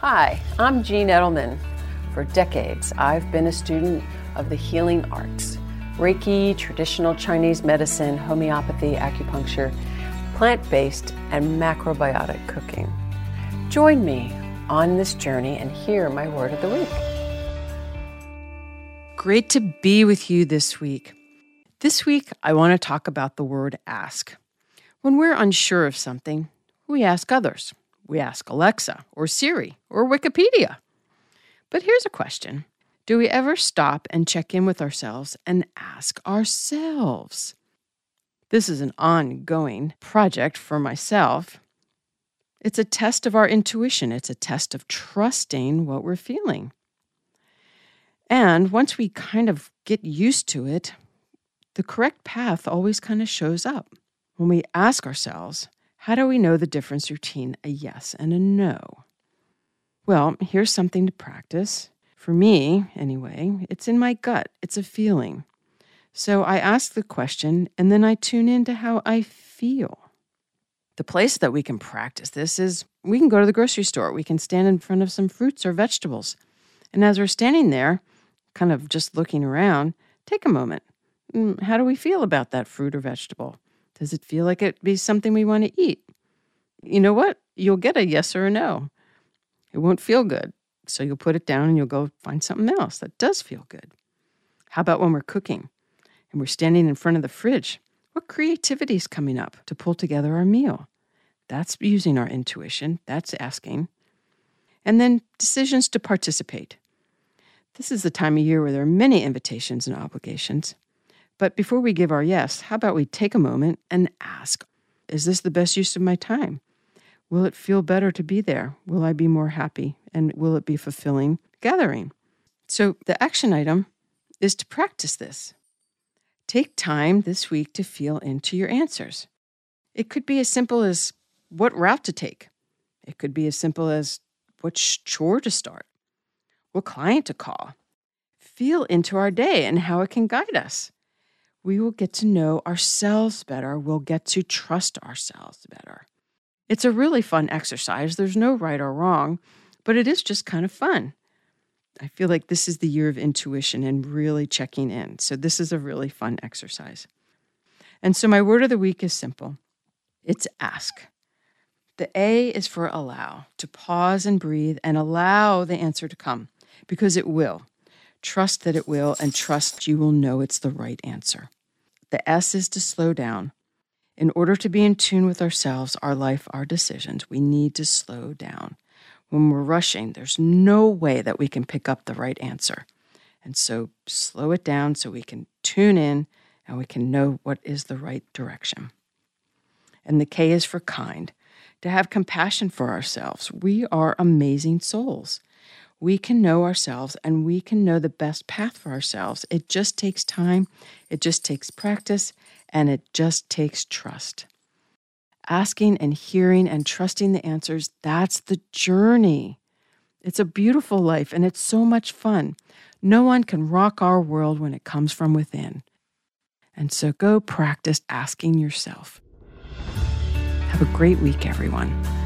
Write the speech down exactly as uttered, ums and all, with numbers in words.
Hi, I'm Jean Edelman. For decades, I've been a student of the healing arts: Reiki, traditional Chinese medicine, homeopathy, acupuncture, plant-based, and macrobiotic cooking. Join me on this journey and hear my word of the week. Great to be with you this week. This week, I want to talk about the word ask. When we're unsure of something, we ask others. We ask Alexa or Siri or Wikipedia. But here's a question. Do we ever stop and check in with ourselves and ask ourselves? This is an ongoing project for myself. It's a test of our intuition. It's a test of trusting what we're feeling. And once we kind of get used to it, the correct path always kind of shows up. When we ask ourselves, how do we know the difference between a yes and a no? Well, here's something to practice. For me, anyway, it's in my gut. It's a feeling. So I ask the question, and then I tune into how I feel. The place that we can practice this is we can go to the grocery store. We can stand in front of some fruits or vegetables. And as we're standing there, kind of just looking around, take a moment. How do we feel about that fruit or vegetable? Does it feel like it'd be something we want to eat? You know what? You'll get a yes or a no. It won't feel good. So you'll put it down and you'll go find something else that does feel good. How about when we're cooking and we're standing in front of the fridge? What creativity is coming up to pull together our meal? That's using our intuition. That's asking. And then decisions to participate. This is the time of year where there are many invitations and obligations. But before we give our yes, how about we take a moment and ask, is this the best use of my time? Will it feel better to be there? Will I be more happy? And will it be fulfilling gathering? So the action item is to practice this. Take time this week to feel into your answers. It could be as simple as what route to take. It could be as simple as what chore to start, what client to call. Feel into our day and how it can guide us. We will get to know ourselves better. We'll get to trust ourselves better. It's a really fun exercise. There's no right or wrong, but it is just kind of fun. I feel like this is the year of intuition and really checking in. So this is a really fun exercise. And so my word of the week is simple. It's ask. The A is for allow, to pause and breathe and allow the answer to come, because it will. Trust that it will, and trust you will know it's the right answer. The S is to slow down. In order to be in tune with ourselves, our life, our decisions, we need to slow down. When we're rushing, there's no way that we can pick up the right answer. And so slow it down so we can tune in and we can know what is the right direction. And the K is for kind, to have compassion for ourselves. We are amazing souls. We can know ourselves and we can know the best path for ourselves. It just takes time, it just takes practice, and it just takes trust. Asking and hearing and trusting the answers, that's the journey. It's a beautiful life and it's so much fun. No one can rock our world when it comes from within. And so go practice asking yourself. Have a great week, everyone.